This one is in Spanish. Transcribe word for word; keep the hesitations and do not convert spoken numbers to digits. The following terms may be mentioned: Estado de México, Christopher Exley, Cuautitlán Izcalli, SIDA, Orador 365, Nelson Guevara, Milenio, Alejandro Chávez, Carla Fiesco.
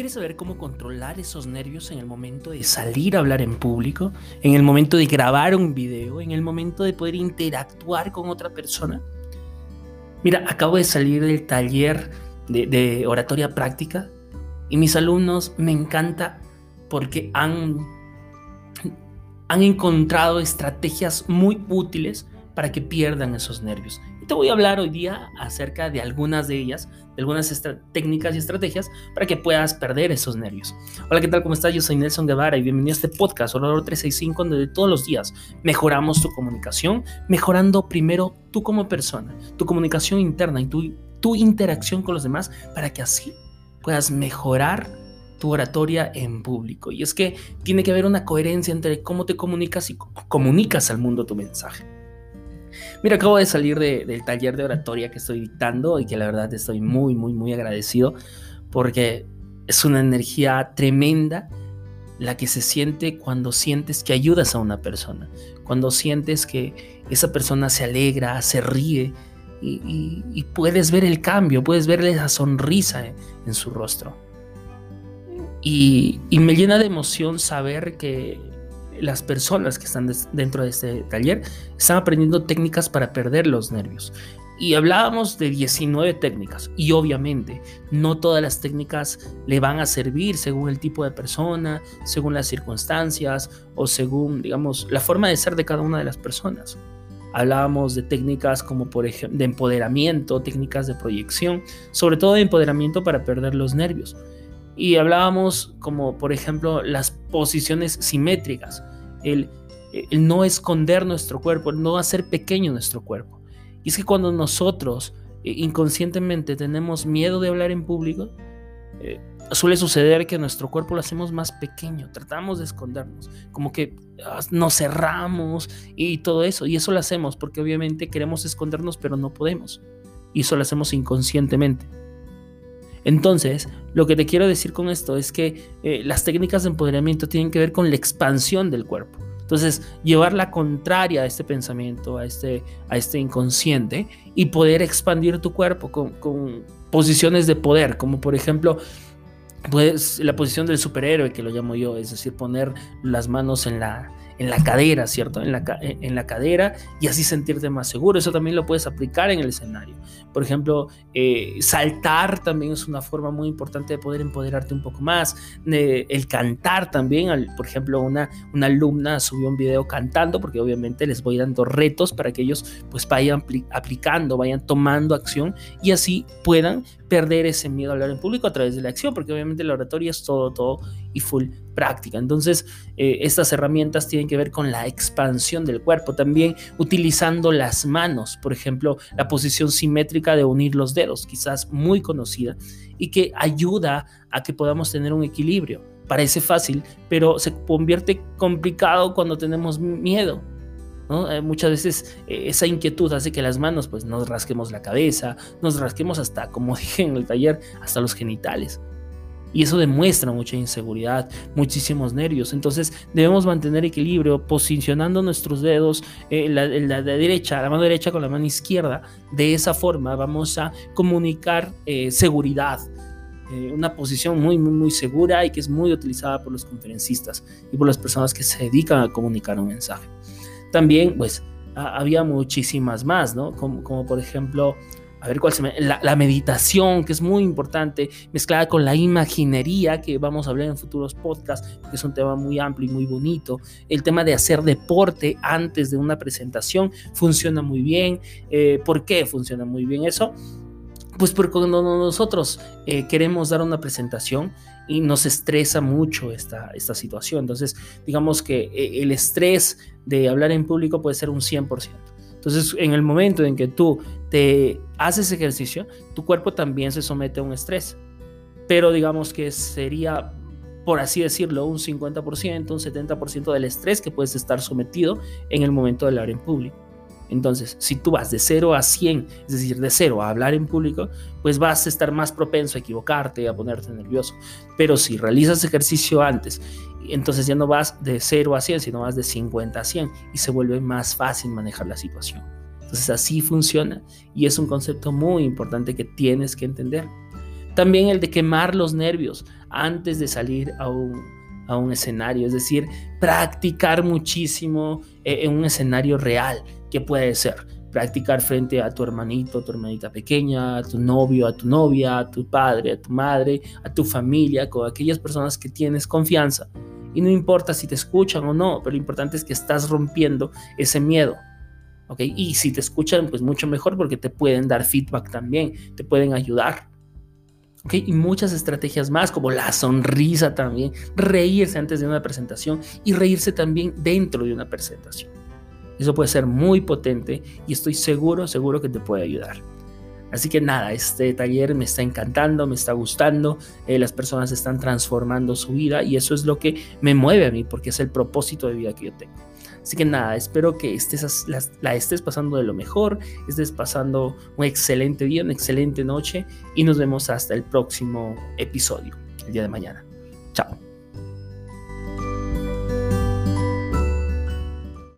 ¿Quieres saber cómo controlar esos nervios en el momento de salir a hablar en público, en el momento de grabar un video, en el momento de poder interactuar con otra persona? Mira, acabo de salir del taller de, de oratoria práctica y mis alumnos me encanta porque han, han encontrado estrategias muy útiles para que pierdan esos nervios. Y te voy a hablar hoy día acerca de algunas de ellas, de algunas estra- técnicas y estrategias para que puedas perder esos nervios. Hola, ¿qué tal? ¿Cómo estás? Yo soy Nelson Guevara y bienvenido a este podcast, Orador trescientos sesenta y cinco, donde todos los días mejoramos tu comunicación, mejorando primero tú como persona, tu comunicación interna y tu, tu interacción con los demás, para que así puedas mejorar tu oratoria en público. Y es que tiene que haber una coherencia entre cómo te comunicas y cómo comunicas al mundo tu mensaje. Mira, acabo de salir de, del taller de oratoria que estoy dictando y que la verdad estoy muy, muy, muy agradecido porque es una energía tremenda la que se siente cuando sientes que ayudas a una persona, cuando sientes que esa persona se alegra, se ríe y, y, y puedes ver el cambio, puedes verle esa sonrisa en, en su rostro. Y, y me llena de emoción saber que las personas que están dentro de este taller están aprendiendo técnicas para perder los nervios. Y hablábamos de diecinueve técnicas y obviamente no todas las técnicas le van a servir según el tipo de persona, según las circunstancias o según, digamos, la forma de ser de cada una de las personas. Hablábamos de técnicas como por ejemplo de empoderamiento, técnicas de proyección, sobre todo de empoderamiento para perder los nervios. Y hablábamos como, por ejemplo, las posiciones simétricas, el, el no esconder nuestro cuerpo, el no hacer pequeño nuestro cuerpo. Y es que cuando nosotros eh, inconscientemente tenemos miedo de hablar en público, eh, suele suceder que nuestro cuerpo lo hacemos más pequeño, tratamos de escondernos, como que ah, nos cerramos y todo eso. Y eso lo hacemos porque obviamente queremos escondernos, pero no podemos. Y eso lo hacemos inconscientemente. Entonces, lo que te quiero decir con esto es que eh, las técnicas de empoderamiento tienen que ver con la expansión del cuerpo. Entonces, llevar la contraria a este pensamiento, a este, a este inconsciente y poder expandir tu cuerpo con, con posiciones de poder, como por ejemplo pues, la posición del superhéroe, que lo llamo yo, es decir, poner las manos en la, en la cadera, ¿cierto? En la, en la cadera y así sentirte más seguro. Eso también lo puedes aplicar en el escenario. Por ejemplo, eh, saltar también es una forma muy importante de poder empoderarte un poco más. Eh, el cantar también, al, por ejemplo, una, una alumna subió un video cantando porque obviamente les voy dando retos para que ellos pues vayan pli- aplicando, vayan tomando acción y así puedan perder ese miedo a hablar en público a través de la acción, porque obviamente la oratoria es todo, todo y full práctica. Entonces, eh, estas herramientas tienen que ver con la expansión del cuerpo, también utilizando las manos, por ejemplo, la posición simétrica de unir los dedos, quizás muy conocida y que ayuda a que podamos tener un equilibrio. Parece fácil, pero se convierte complicado cuando tenemos miedo, ¿no? Eh, muchas veces eh, esa inquietud hace que las manos pues nos rasquemos la cabeza, nos rasquemos hasta, como dije en el taller, hasta los genitales. Y eso demuestra mucha inseguridad, muchísimos nervios. Entonces debemos mantener equilibrio posicionando nuestros dedos, eh, la, la, la derecha, la mano derecha con la mano izquierda. De esa forma vamos a comunicar eh, seguridad, eh, una posición muy, muy, muy segura y que es muy utilizada por los conferencistas y por las personas que se dedican a comunicar un mensaje. También pues a, había muchísimas más, ¿no? Como, como por ejemplo... A ver cuál se me... La, la meditación, que es muy importante, mezclada con la imaginería, que vamos a hablar en futuros podcasts, que es un tema muy amplio y muy bonito. El tema de hacer deporte antes de una presentación funciona muy bien. Eh, ¿por qué funciona muy bien eso? Pues porque cuando nosotros eh, queremos dar una presentación y nos estresa mucho esta, esta situación. Entonces, digamos que eh, el estrés de hablar en público puede ser un cien por ciento. Entonces, en el momento en que tú te haces ejercicio, tu cuerpo también se somete a un estrés. Pero digamos que sería, por así decirlo, un cincuenta por ciento, un setenta por ciento del estrés que puedes estar sometido en el momento de hablar en público. Entonces, si tú vas de cero a cien, es decir, de cero a hablar en público, pues vas a estar más propenso a equivocarte, a ponerte nervioso. Pero si realizas ejercicio antes, entonces ya no vas de cero a cien, sino vas de cincuenta a cien y se vuelve más fácil manejar la situación. Entonces así funciona y es un concepto muy importante que tienes que entender. También el de quemar los nervios antes de salir a un, a un escenario, es decir, practicar muchísimo en un escenario real, que puede ser practicar frente a tu hermanito, a tu hermanita pequeña, a tu novio, a tu novia, a tu padre, a tu madre, a tu familia, con aquellas personas que tienes confianza. Y no importa si te escuchan o no, pero lo importante es que estás rompiendo ese miedo, ¿ok? Y si te escuchan, pues mucho mejor, porque te pueden dar feedback también, te pueden ayudar, ¿ok? Y muchas estrategias más, como la sonrisa también, reírse antes de una presentación y reírse también dentro de una presentación. Eso puede ser muy potente y estoy seguro, seguro que te puede ayudar. Así que nada, este taller me está encantando, me está gustando, eh, las personas están transformando su vida y eso es lo que me mueve a mí, porque es el propósito de vida que yo tengo. Así que nada, espero que estés, la, la estés pasando de lo mejor, estés pasando un excelente día, una excelente noche y nos vemos hasta el próximo episodio, el día de mañana. Chao.